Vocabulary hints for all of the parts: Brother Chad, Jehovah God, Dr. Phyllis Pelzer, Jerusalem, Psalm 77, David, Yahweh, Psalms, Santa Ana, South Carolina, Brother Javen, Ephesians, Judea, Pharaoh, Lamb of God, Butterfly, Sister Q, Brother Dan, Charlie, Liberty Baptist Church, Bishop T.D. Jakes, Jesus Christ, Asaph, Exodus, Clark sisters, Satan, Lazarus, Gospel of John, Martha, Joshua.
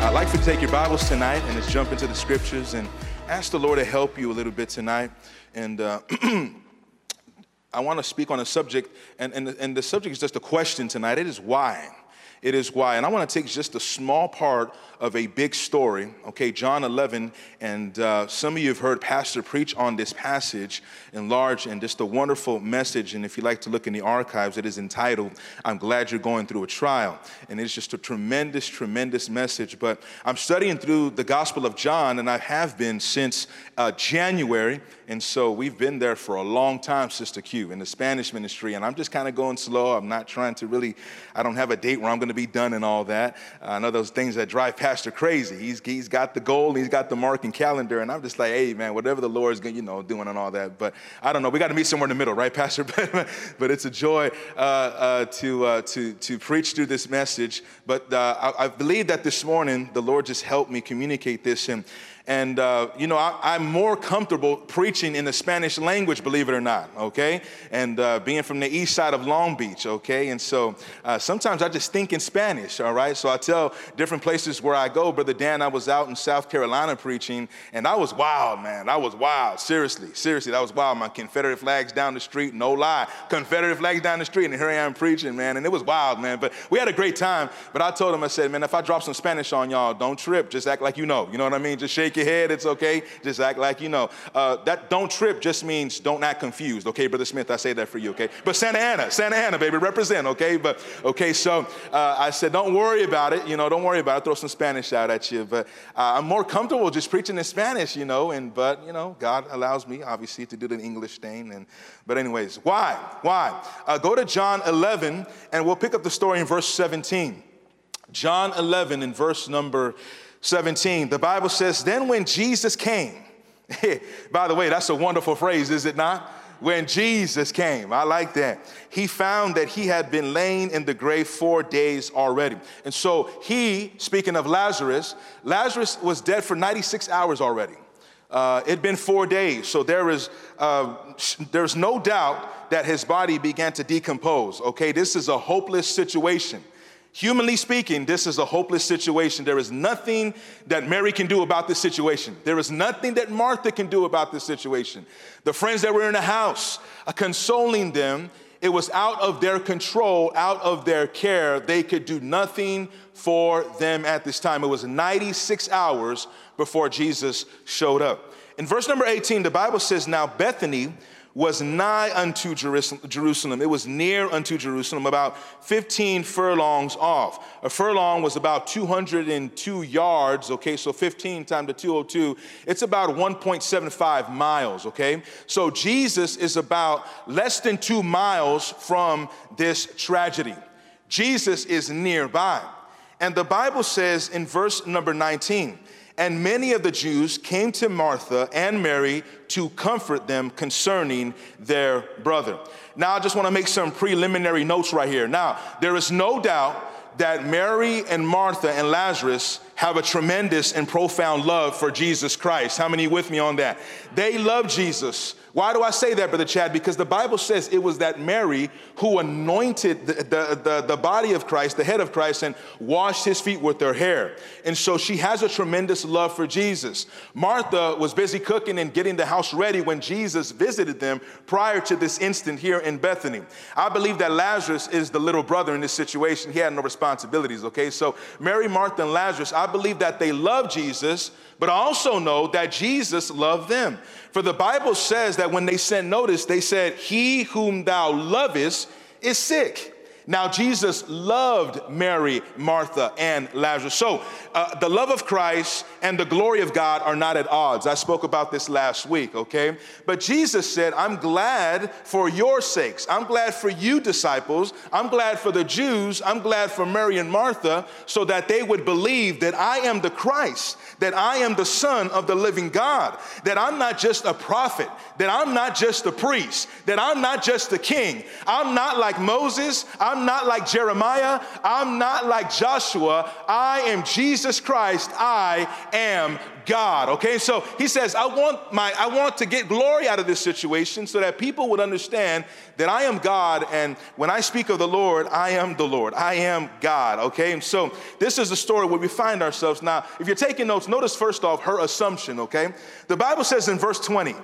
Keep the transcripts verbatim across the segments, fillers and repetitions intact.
I'd like you to take your Bibles tonight and just jump into the scriptures and ask the Lord to help you a little bit tonight. And uh, I want to speak on a subject, and, and, and the subject is just a question tonight. It is why. It is why. And I want to take just a small part of a big story, okay, John eleven. And uh, some of you have heard Pastor preach on this passage in large and just a wonderful message. And if you like to look in the archives, it is entitled, "I'm Glad You're Going Through a Trial." And it's just a tremendous, tremendous message. But I'm studying through the Gospel of John, and I have been since uh, January. And so we've been there for a long time, Sister Q, in the Spanish ministry. And I'm just kind of going slow. I'm not trying to really, I don't have a date where I'm going to be done and all that. Uh, I know those things that drive Pastor crazy. He's he's got the goal, he's got the marking calendar, and I'm just like, hey man, whatever the Lord's you know doing and all that. But I don't know. We got to meet somewhere in the middle, right, Pastor? But, but it's a joy uh, uh, to uh, to to preach through this message. But uh, I, I believe that this morning the Lord just helped me communicate this and. And, uh, you know, I, I'm more comfortable preaching in the Spanish language, believe it or not, okay? And uh, being from the east side of Long Beach, okay? And so uh, sometimes I just think in Spanish, all right? So I tell different places where I go. Brother Dan, I was out in South Carolina preaching, and I was wild, man. I was wild, seriously, seriously, that was wild. My Confederate flag's down the street, no lie. Confederate flag's down the street, and here I am preaching, man. And it was wild, man. But we had a great time. But I told him, I said, man, if I drop some Spanish on y'all, don't trip. Just act like you know. You know what I mean? Just shake your head, it's okay, just act like you know. Uh, that don't trip just means don't act confused, okay, Brother Smith, I say that for you, okay? But Santa Ana, Santa Ana, baby, represent, okay? But, okay, so uh, I said, don't worry about it, you know, don't worry about it, I'll throw some Spanish out at you, but uh, I'm more comfortable just preaching in Spanish, you know, and, but, you know, God allows me, obviously, to do the English thing, and, but anyways, why, why? Uh, go to John eleven, and we'll pick up the story in verse seventeen. John eleven in verse number seventeen, the Bible says, then when Jesus came, by the way, that's a wonderful phrase, is it not? When Jesus came, I like that. He found that he had been laying in the grave four days already. And so he, speaking of Lazarus, Lazarus was dead for ninety-six hours already. Uh, it'd been four days, so there is uh, there's no doubt that his body began to decompose. Okay, this is a hopeless situation. Humanly speaking, this is a hopeless situation. There is nothing that Mary can do about this situation. There is nothing that Martha can do about this situation. The friends that were in the house, uh, consoling them, it was out of their control, out of their care. They could do nothing for them at this time. It was ninety-six hours before Jesus showed up. In verse number eighteen, the Bible says, now Bethany was nigh unto Jerusalem. It was near unto Jerusalem, about fifteen furlongs off. A furlong was about two hundred two yards, okay? So fifteen times the two hundred two, it's about one point seven five miles, okay? So Jesus is about less than two miles from this tragedy. Jesus is nearby. And the Bible says in verse number nineteen, and many of the Jews came to Martha and Mary to comfort them concerning their brother. Now, I just want to make some preliminary notes right here. Now, there is no doubt that Mary and Martha and Lazarus have a tremendous and profound love for Jesus Christ. How many are with me on that? They love Jesus. Why do I say that, Brother Chad? Because the Bible says it was that Mary who anointed the, the, the, the body of Christ, the head of Christ, and washed his feet with her hair. And so she has a tremendous love for Jesus. Martha was busy cooking and getting the house ready when Jesus visited them prior to this instant here in Bethany. I believe that Lazarus is the little brother in this situation. He had no responsibilities, okay? So Mary, Martha, and Lazarus, I believe that they love Jesus, but I also know that Jesus loved them. For the Bible says that when they sent notice, they said, he whom thou lovest is sick. Now, Jesus loved Mary, Martha, and Lazarus. So uh, the love of Christ and the glory of God are not at odds. I spoke about this last week, okay? But Jesus said, I'm glad for your sakes. I'm glad for you, disciples. I'm glad for the Jews. I'm glad for Mary and Martha, so that they would believe that I am the Christ, that I am the Son of the living God, that I'm not just a prophet, that I'm not just a priest, that I'm not just a king. I'm not like Moses. I'm not like Jeremiah. I'm not like Joshua. I am Jesus Christ. I am God. Okay, so he says, I want my, I want to get glory out of this situation so that people would understand that I am God, and when I speak of the Lord, I am the Lord. I am God, okay? And so this is the story where we find ourselves. Now, if you're taking notes, notice first off her assumption, okay? The Bible says in verse twenty,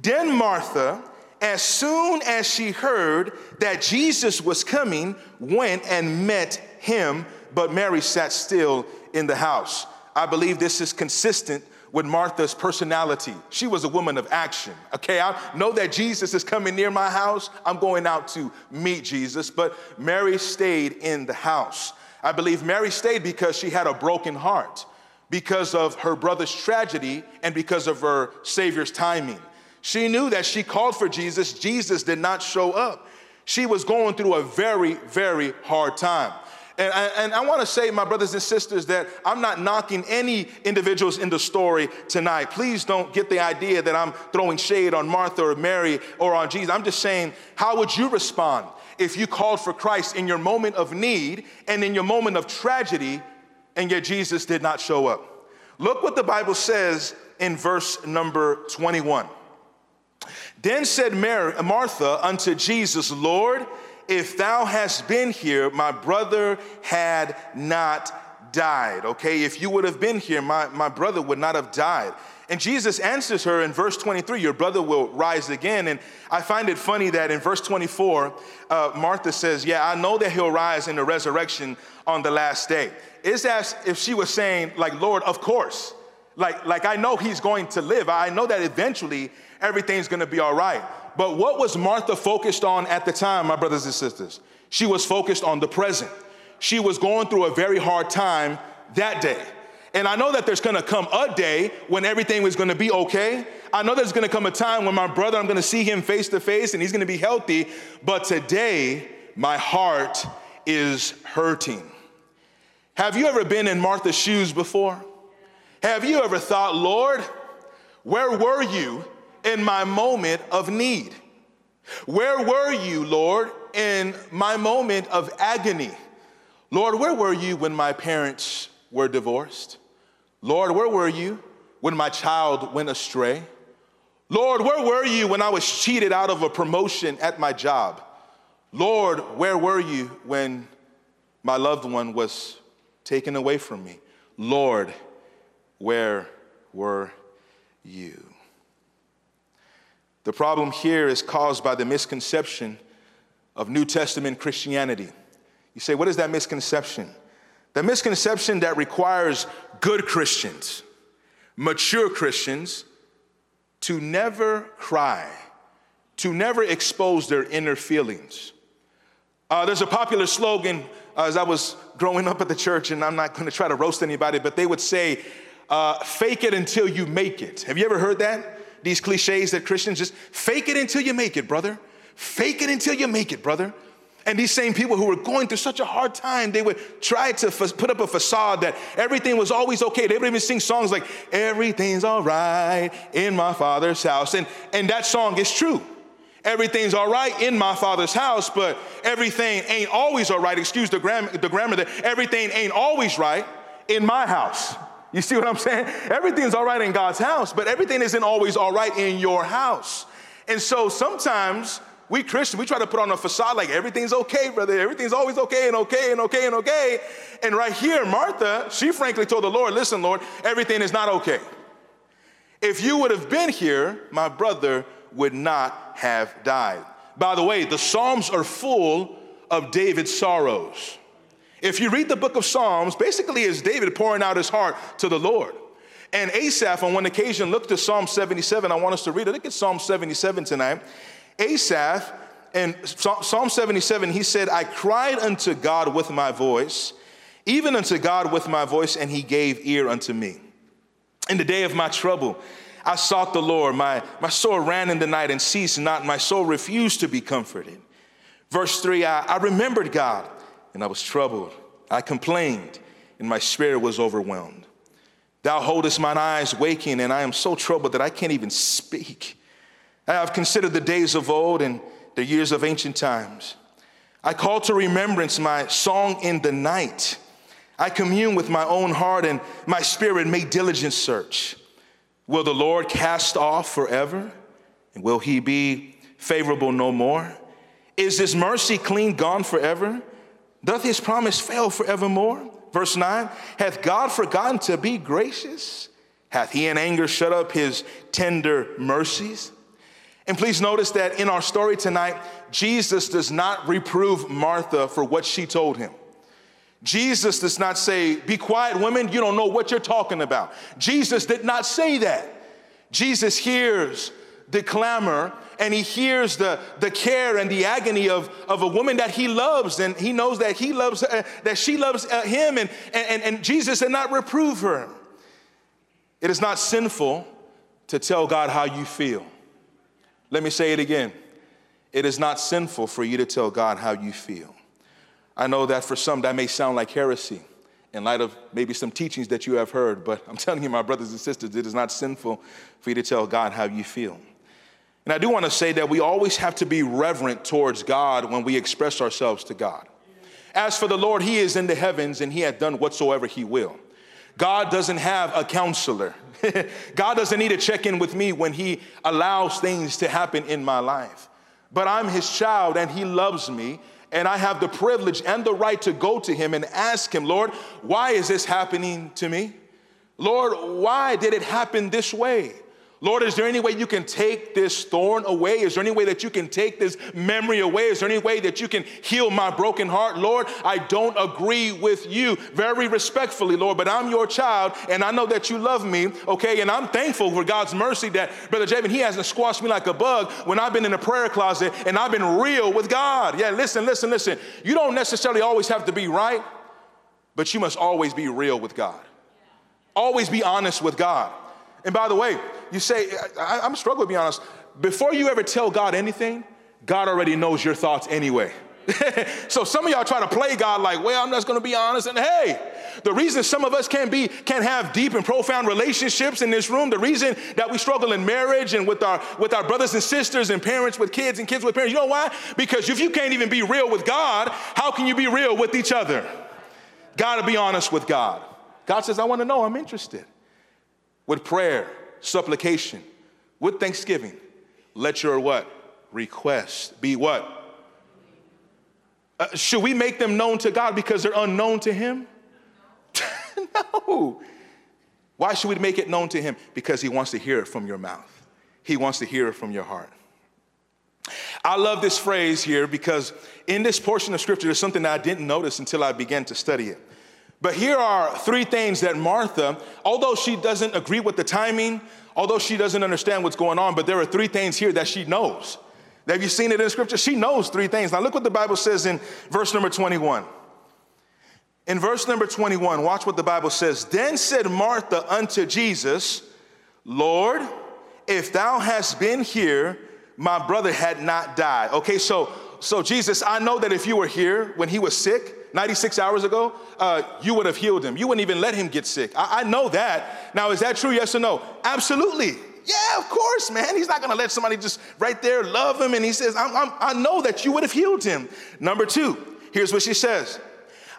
then Martha, as soon as she heard that Jesus was coming, went and met him, but Mary sat still in the house. I believe this is consistent with Martha's personality. She was a woman of action. Okay, I know that Jesus is coming near my house. I'm going out to meet Jesus, but Mary stayed in the house. I believe Mary stayed because she had a broken heart, because of her brother's tragedy and because of her Savior's timing. She knew that she called for Jesus. Jesus did not show up. She was going through a very, very hard time. And I, and I want to say, my brothers and sisters, that I'm not knocking any individuals in the story tonight. Please don't get the idea that I'm throwing shade on Martha or Mary or on Jesus. I'm just saying, how would you respond if you called for Christ in your moment of need and in your moment of tragedy, and yet Jesus did not show up? Look what the Bible says in verse number twenty-one. Then said Mary, Martha unto Jesus, Lord, if thou hast been here, my brother had not died. Okay, if you would have been here, my, my brother would not have died. And Jesus answers her in verse twenty-three, your brother will rise again. And I find it funny that in verse twenty-four, uh, Martha says, yeah, I know that he'll rise in the resurrection on the last day. It's as if she was saying, like, Lord, of course. Like, like I know he's going to live. I know that eventually everything's going to be all right. But what was Martha focused on at the time, my brothers and sisters? She was focused on the present. She was going through a very hard time that day. And I know that there's going to come a day when everything was going to be okay. I know there's going to come a time when my brother, I'm going to see him face to face and he's going to be healthy. But today, my heart is hurting. Have you ever been in Martha's shoes before? Have you ever thought, Lord, where were you in my moment of need? Where were you, Lord, in my moment of agony? Lord, where were you when my parents were divorced? Lord, where were you when my child went astray? Lord, where were you when I was cheated out of a promotion at my job? Lord, where were you when my loved one was taken away from me? Lord, where were you? The problem here is caused by the misconception of New Testament Christianity. You say, what is that misconception? The misconception that requires good Christians, mature Christians, to never cry, to never expose their inner feelings. Uh, there's a popular slogan uh, as I was growing up at the church, and I'm not going to try to roast anybody, but they would say, uh, fake it until you make it. Have you ever heard that? These cliches that Christians just fake it until you make it, brother. Fake it until you make it, brother. And these same people who were going through such a hard time, they would try to f- put up a facade that everything was always okay. They would even sing songs like, everything's all right in my Father's house. And, and that song is true. Everything's all right in my Father's house, but everything ain't always all right. Excuse the, gram- the grammar there. Everything ain't always right in my house. You see what I'm saying? Everything's all right in God's house, but everything isn't always all right in your house. And so sometimes we Christians, we try to put on a facade like everything's okay, brother. Everything's always okay and okay and okay and okay. And right here, Martha, she frankly told the Lord, listen, Lord, everything is not okay. If you would have been here, my brother would not have died. By the way, the Psalms are full of David's sorrows. If you read the book of Psalms, basically it's David pouring out his heart to the Lord. And Asaph, on one occasion, looked to Psalm seventy-seven. I want us to read it. Look at Psalm seventy-seven tonight. Asaph in Psalm seventy-seven, he said, I cried unto God with my voice, even unto God with my voice, and he gave ear unto me. In the day of my trouble, I sought the Lord. My, my soul ran in the night and ceased not, and my soul refused to be comforted. Verse three, I, I remembered God, and I was troubled. I complained, and my spirit was overwhelmed. Thou holdest mine eyes waking, and I am so troubled that I can't even speak. I have considered the days of old and the years of ancient times. I call to remembrance my song in the night. I commune with my own heart, and my spirit made diligent search. Will the Lord cast off forever? And will he be favorable no more? Is his mercy clean gone forever? Doth his promise fail forevermore? Verse nine, hath God forgotten to be gracious? Hath he in anger shut up his tender mercies? And please notice that in our story tonight, Jesus does not reprove Martha for what she told him. Jesus does not say, be quiet, women, you don't know what you're talking about. Jesus did not say that. Jesus hears the clamor, and he hears the, the care and the agony of, of a woman that he loves, and he knows that he loves uh, that she loves uh, him, and, and, and Jesus did not reprove her. It is not sinful to tell God how you feel. Let me say it again. It is not sinful for you to tell God how you feel. I know that for some that may sound like heresy in light of maybe some teachings that you have heard, but I'm telling you, my brothers and sisters, it is not sinful for you to tell God how you feel. And I do want to say that we always have to be reverent towards God when we express ourselves to God. As for the Lord, he is in the heavens, and he hath done whatsoever he will. God doesn't have a counselor. God doesn't need to check in with me when he allows things to happen in my life. But I'm his child, and he loves me, and I have the privilege and the right to go to him and ask him, Lord, why is this happening to me? Lord, why did it happen this way? Lord, is there any way you can take this thorn away? Is there any way that you can take this memory away? Is there any way that you can heal my broken heart? Lord, I don't agree with you, very respectfully, Lord, but I'm your child, and I know that you love me, okay? And I'm thankful for God's mercy that Brother Javen, he hasn't squashed me like a bug when I've been in a prayer closet and I've been real with God. Yeah, listen, listen, listen. You don't necessarily always have to be right, but you must always be real with God. Always be honest with God. And by the way, you say, I, I'm struggling to be honest. Before you ever tell God anything, God already knows your thoughts anyway. So some of y'all try to play God like, well, I'm just going to be honest. And hey, the reason some of us can't be, can't have deep and profound relationships in this room, the reason that we struggle in marriage and with our, with our brothers and sisters and parents with kids and kids with parents, you know why? Because if you can't even be real with God, how can you be real with each other? Got to be honest with God. God says, I want to know, I'm interested. With prayer, supplication, with thanksgiving, let your what? Request be what? Uh, should we make them known to God because they're unknown to him? No. Why should we make it known to him? Because he wants to hear it from your mouth. He wants to hear it from your heart. I love this phrase here because in this portion of scripture, there's something that I didn't notice until I began to study it. But here are three things that Martha, although she doesn't agree with the timing, although she doesn't understand what's going on, but there are three things here that she knows. Have you seen it in scripture? She knows three things. Now look what the Bible says in verse number twenty-one. In verse number twenty-one, watch what the Bible says. Then said Martha unto Jesus, Lord, if thou hast been here, my brother had not died. Okay, so, so Jesus, I know that if you were here when he was sick, ninety-six hours ago, uh, you would have healed him. You wouldn't even let him get sick. I, I know that. Now, is that true? Yes or no? Absolutely. Yeah, of course, man. He's not going to let somebody just right there love him. And he says, I'm, I'm, I know that you would have healed him. Number two, here's what she says.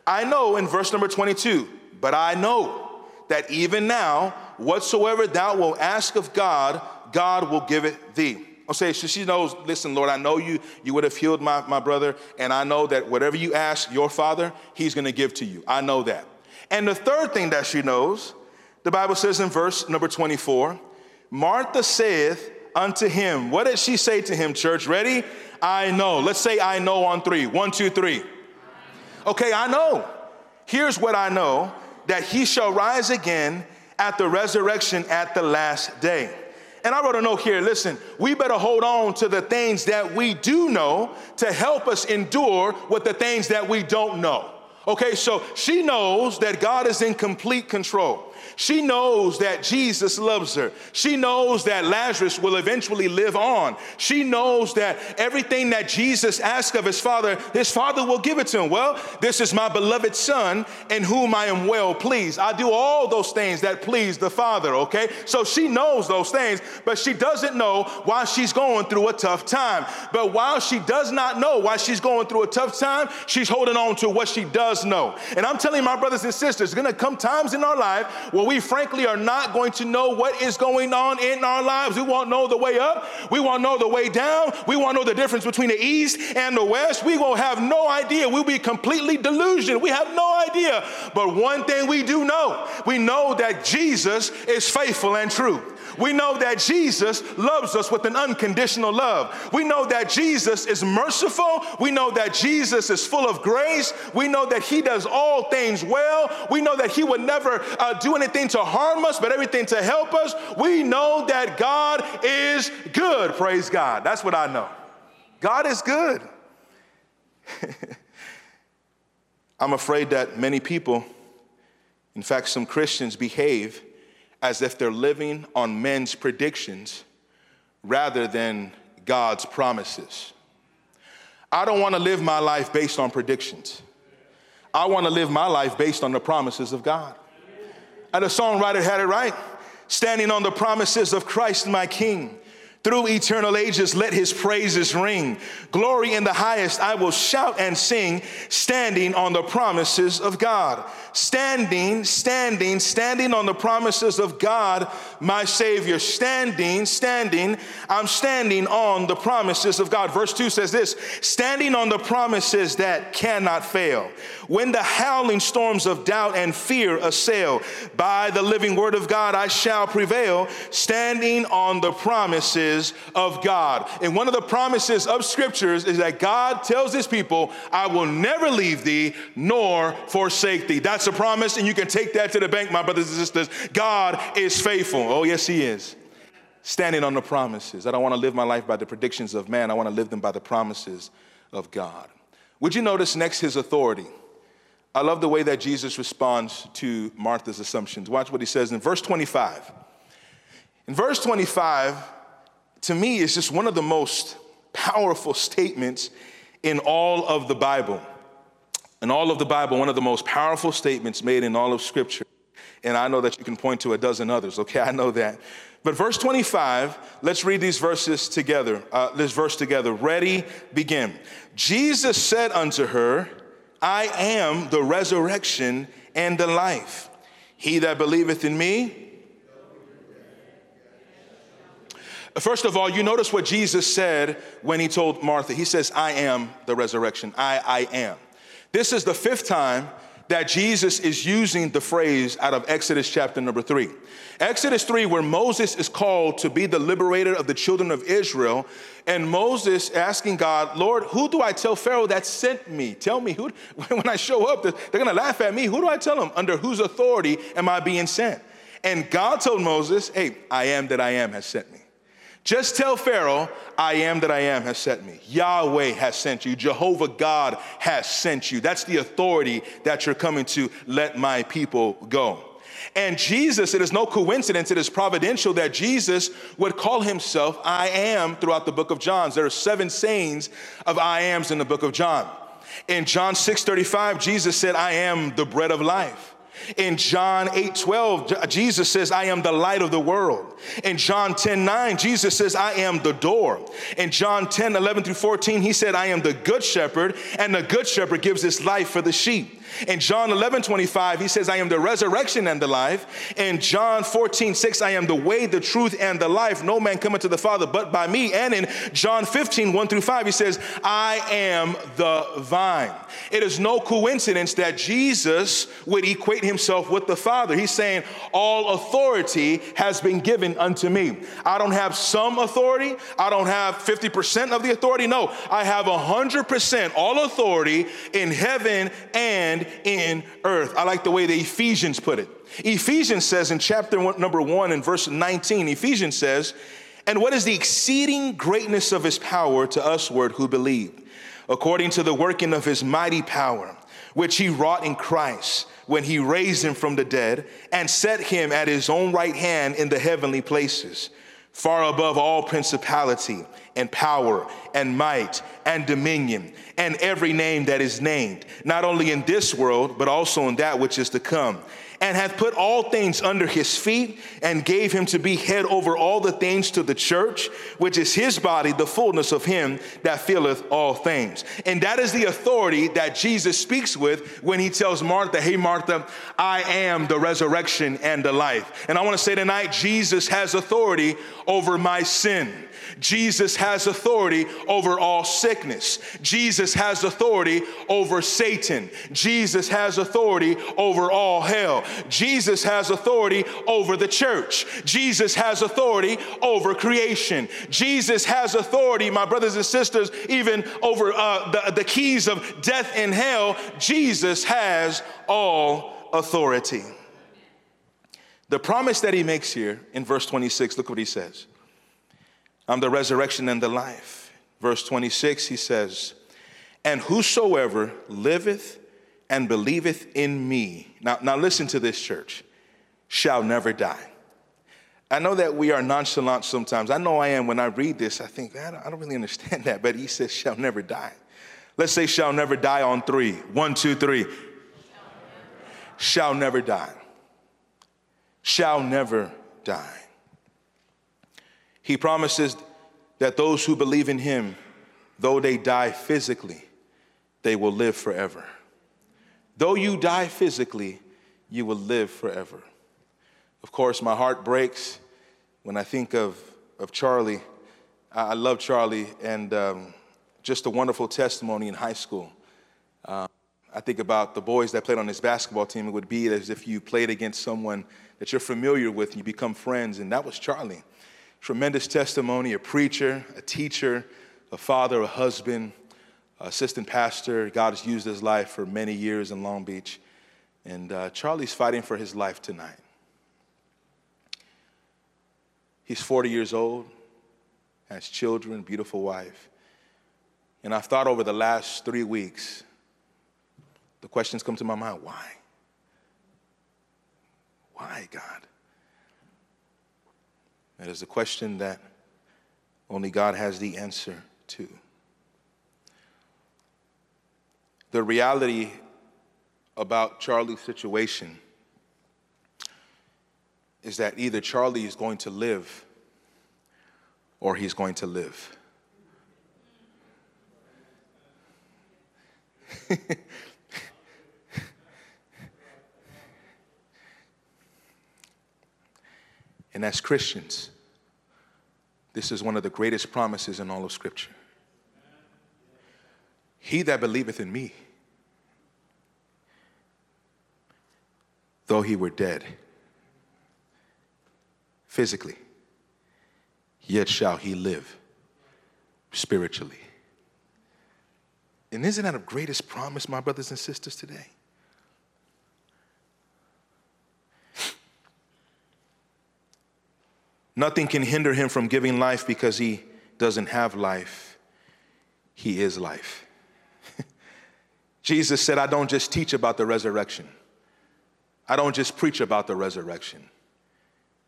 I know in verse number twenty-two, but I know that even now, whatsoever thou wilt ask of God, God will give it thee. I'll say, so she knows, listen, Lord, I know you, you would have healed my, my brother, and I know that whatever you ask your father, he's going to give to you. I know that. And the third thing that she knows, the Bible says in verse number twenty-four, Martha saith unto him, what did she say to him, church? Ready? I know. Let's say I know on three. One, two, three. Okay, I know. Here's what I know, that he shall rise again at the resurrection at the last day. And I wrote a note here, listen, we better hold on to the things that we do know to help us endure with the things that we don't know. Okay, so she knows that God is in complete control. She knows that Jesus loves her. She knows that Lazarus will eventually live on. She knows that everything that Jesus asked of his father, his father will give it to him. Well, this is my beloved son in whom I am well pleased. I do all those things that please the Father, okay? So she knows those things, but she doesn't know why she's going through a tough time. But while she does not know why she's going through a tough time, she's holding on to what she does know. And I'm telling my brothers and sisters, there's gonna come times in our life where we frankly are not going to know what is going on in our lives. We won't know the way up. We won't know the way down. We won't know the difference between the East and the West. We will have no idea. We'll be completely delusional. We have no idea. But one thing we do know, we know that Jesus is faithful and true. We know that Jesus loves us with an unconditional love. We know that Jesus is merciful. We know that Jesus is full of grace. We know that he does all things well. We know that he would never uh, do anything to harm us, but everything to help us. We know that God is good. Praise God. That's what I know. God is good. I'm afraid that many people, in fact, some Christians behave as if they're living on men's predictions rather than God's promises. I don't want to live my life based on predictions. I want to live my life based on the promises of God. And the songwriter had it right. Standing on the promises of Christ, my King, through eternal ages, let his praises ring. Glory in the highest, I will shout and sing, standing on the promises of God. Standing, standing, standing on the promises of God, my Savior. Standing, standing, I'm standing on the promises of God. Verse two says this, standing on the promises that cannot fail. When the howling storms of doubt and fear assail, by the living word of God, I shall prevail, standing on the promises of God. And one of the promises of scriptures is that God tells his people, I will never leave thee nor forsake thee. That's a promise, and you can take that to the bank, my brothers and sisters. God is faithful. Oh, yes, he is. Standing on the promises. I don't want to live my life by the predictions of man. I want to live them by the promises of God. Would you notice next his authority? I love the way that Jesus responds to Martha's assumptions. Watch what he says in verse twenty-five. In verse twenty-five, to me, it's just one of the most powerful statements in all of the Bible. In all of the Bible, one of the most powerful statements made in all of Scripture. And I know that you can point to a dozen others, okay? I know that. But verse twenty-five, let's read these verses together, uh, this verse together. Ready, begin. Jesus said unto her, I am the resurrection and the life. He that believeth in me, first of all, you notice what Jesus said when he told Martha. He says, I am the resurrection. I, I am. This is the fifth time that Jesus is using the phrase out of Exodus chapter number three. Exodus three, where Moses is called to be the liberator of the children of Israel. And Moses asking God, Lord, who do I tell Pharaoh that sent me? Tell me who, when I show up, they're going to laugh at me. Who do I tell them? Under whose authority am I being sent? And God told Moses, hey, I am that I am has sent me. Just tell Pharaoh, I am that I am has sent me. Yahweh has sent you. Jehovah God has sent you. That's the authority that you're coming to. Let my people go. And Jesus, it is no coincidence, it is providential that Jesus would call himself I am throughout the book of John. There are seven sayings of I ams in the book of John. In John six thirty-five, Jesus said, I am the bread of life. In John eight twelve, Jesus says, I am the light of the world. In John ten nine, Jesus says, I am the door. In John ten eleven through fourteen, he said, I am the good shepherd, and the good shepherd gives his life for the sheep. In John eleven twenty-five, he says, I am the resurrection and the life. In John fourteen six, I am the way, the truth, and the life. No man cometh to the Father but by me. And in John fifteen one through five, he says, I am the vine. It is no coincidence that Jesus would equate himself with the Father. He's saying, all authority has been given unto me. I don't have some authority. I don't have fifty percent of the authority. No, I have one hundred percent all authority in heaven and and in earth. I like the way the Ephesians put it. Ephesians says in chapter one, number one and verse nineteen, Ephesians says, and what is the exceeding greatness of his power to usward who believe, according to the working of his mighty power, which he wrought in Christ when he raised him from the dead and set him at his own right hand in the heavenly places, far above all principality and power and might and dominion and every name that is named, not only in this world, but also in that which is to come, and hath put all things under his feet and gave him to be head over all the things to the church, which is his body, the fullness of him that filleth all things. And that is the authority that Jesus speaks with when he tells Martha, hey, Martha, I am the resurrection and the life. And I want to say tonight, Jesus has authority over my sin. Jesus has authority over all sickness. Jesus has authority over Satan. Jesus has authority over all hell. Jesus has authority over the church. Jesus has authority over creation. Jesus has authority, my brothers and sisters, even over uh, the, the keys of death and hell. Jesus has all authority. The promise that he makes here in verse twenty-six, look what he says. I'm the resurrection and the life. Verse twenty-six, he says, and whosoever liveth and believeth in me. Now, now listen to this, church, shall never die. I know that we are nonchalant sometimes. I know I am. When I read this, I think, I don't, I don't really understand that. But he says, shall never die. Let's say shall never die on three. One, two, three. Shall never, shall never die. Shall never die. He promises that those who believe in him, though they die physically, they will live forever. Though you die physically, you will live forever. Of course, my heart breaks when I think of, of Charlie. I, I love Charlie, and um, just a wonderful testimony in high school. Uh, I think about the boys that played on his basketball team. It would be as if you played against someone that you're familiar with and you become friends, and that was Charlie. Tremendous testimony, a preacher, a teacher, a father, a husband, assistant pastor. God has used his life for many years in Long Beach. And uh, Charlie's fighting for his life tonight. He's forty years old, has children, beautiful wife. And I've thought over the last three weeks, the questions come to my mind, why? Why, God? That is a question that only God has the answer to. The reality about Charlie's situation is that either Charlie is going to live or he's going to live. And as Christians, this is one of the greatest promises in all of Scripture. He that believeth in me, though he were dead, physically, yet shall he live spiritually. And isn't that the greatest promise, my brothers and sisters, today? Nothing can hinder him from giving life because he doesn't have life. He is life. Jesus said, I don't just teach about the resurrection. I don't just preach about the resurrection.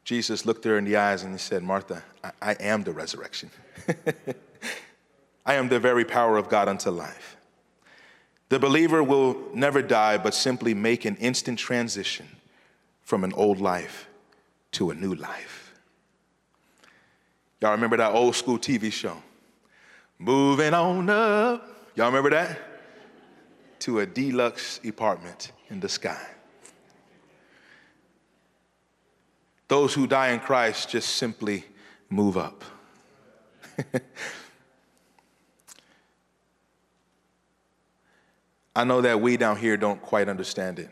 Jesus looked her in the eyes and he said, Martha, I, I am the resurrection. I am the very power of God unto life. The believer will never die, but simply make an instant transition from an old life to a new life. Y'all remember that old school T V show? Moving on up. Y'all remember that? To a deluxe apartment in the sky. Those who die in Christ just simply move up. I know that we down here don't quite understand it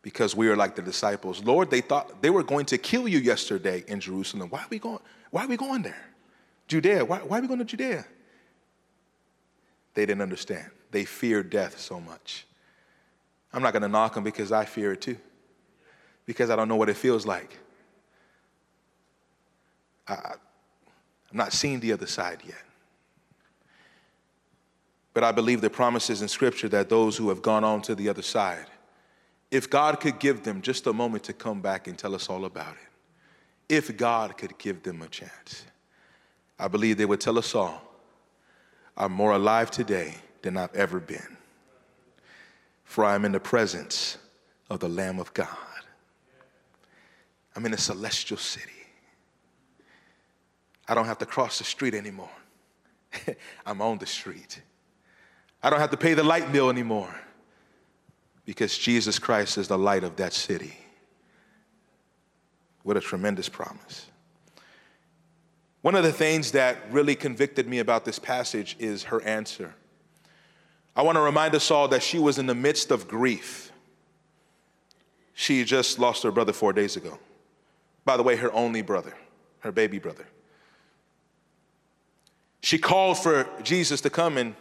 because we are like the disciples. Lord, they thought they were going to kill you yesterday in Jerusalem. Why are we going, why are we going there? Judea, why, why are we going to Judea? They didn't understand. They feared death so much. I'm not going to knock them because I fear it too, because I don't know what it feels like. I, I'm not seeing the other side yet. But I believe the promises in Scripture that those who have gone on to the other side, if God could give them just a moment to come back and tell us all about it, if God could give them a chance, I believe they would tell us all, I'm more alive today than I've ever been, for I am in the presence of the Lamb of God. I'm in a celestial city. I don't have to cross the street anymore. I'm on the street. I don't have to pay the light bill anymore, because Jesus Christ is the light of that city. What a tremendous promise. One of the things that really convicted me about this passage is her answer. I want to remind us all that she was in the midst of grief. She just lost her brother four days ago. By the way, her only brother, her baby brother. She called for Jesus to come, and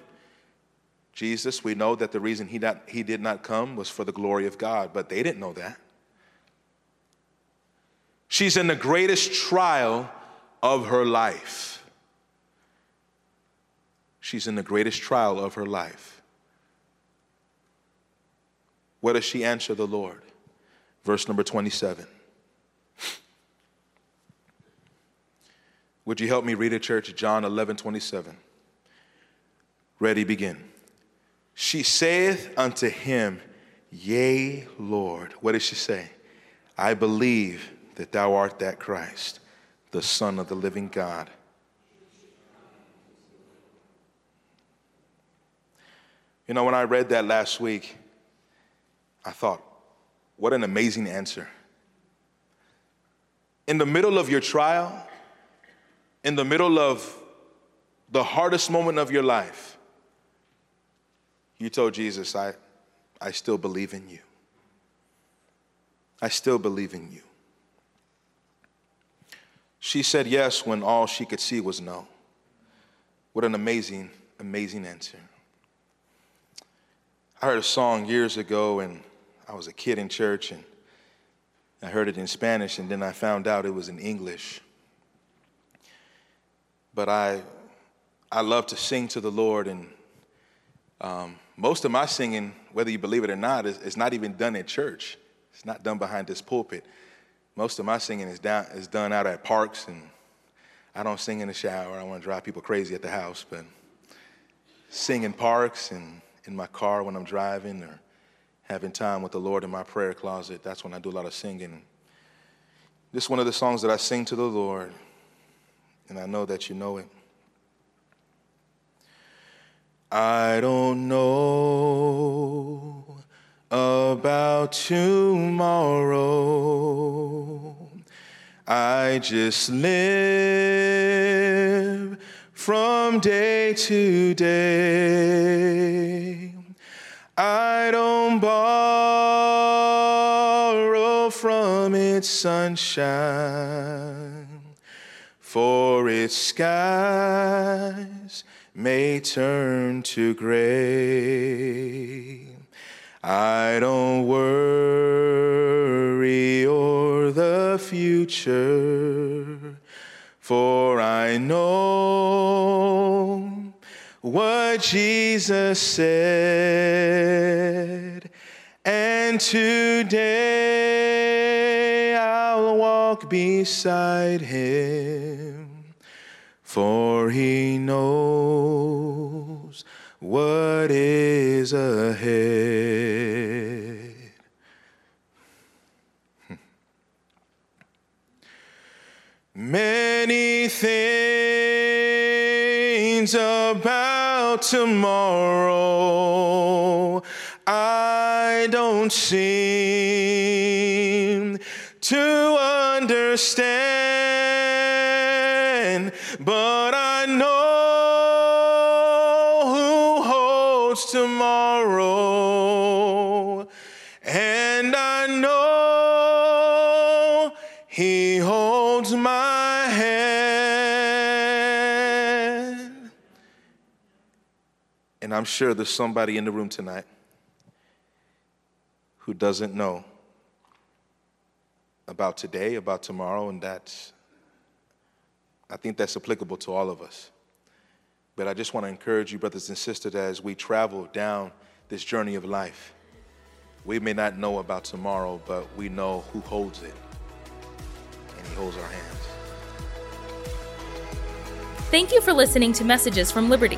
Jesus, we know that the reason he, not, he did not come was for the glory of God, but they didn't know that. She's in the greatest trial of her life. She's in the greatest trial of her life. What does she answer the Lord? Verse number twenty-seven. Would you help me read it, church? John eleven twenty-seven. Ready, begin. She saith unto him, Yea, Lord. What did she say? I believe that thou art that Christ, the Son of the living God. You know, when I read that last week, I thought, what an amazing answer. In the middle of your trial, in the middle of the hardest moment of your life, you told Jesus, I, I still believe in you. I still believe in you. She said yes when all she could see was no. What an amazing, amazing answer. I heard a song years ago, and I was a kid in church, and I heard it in Spanish, and then I found out it was in English. But I, I love to sing to the Lord, and Um, most of my singing, whether you believe it or not, is, is not even done at church. It's not done behind this pulpit. Most of my singing is, down, is done out at parks, and I don't sing in the shower. I don't want to drive people crazy at the house, but sing in parks and in my car when I'm driving or having time with the Lord in my prayer closet. That's when I do a lot of singing. This is one of the songs that I sing to the Lord, and I know that you know it. I don't know about tomorrow. I just live from day to day. I don't borrow from its sunshine, for its skies may turn to gray. I don't worry o'er the future, for I know what Jesus said, and today I'll walk beside him. For he knows what is ahead. Many things about tomorrow I don't seem to understand, but I know who holds tomorrow, and I know he holds my hand. And I'm sure there's somebody in the room tonight who doesn't know about today, about tomorrow, and that's, I think that's applicable to all of us. But I just want to encourage you, brothers and sisters, as we travel down this journey of life, we may not know about tomorrow, but we know who holds it, and he holds our hands. Thank you for listening to Messages from Liberty.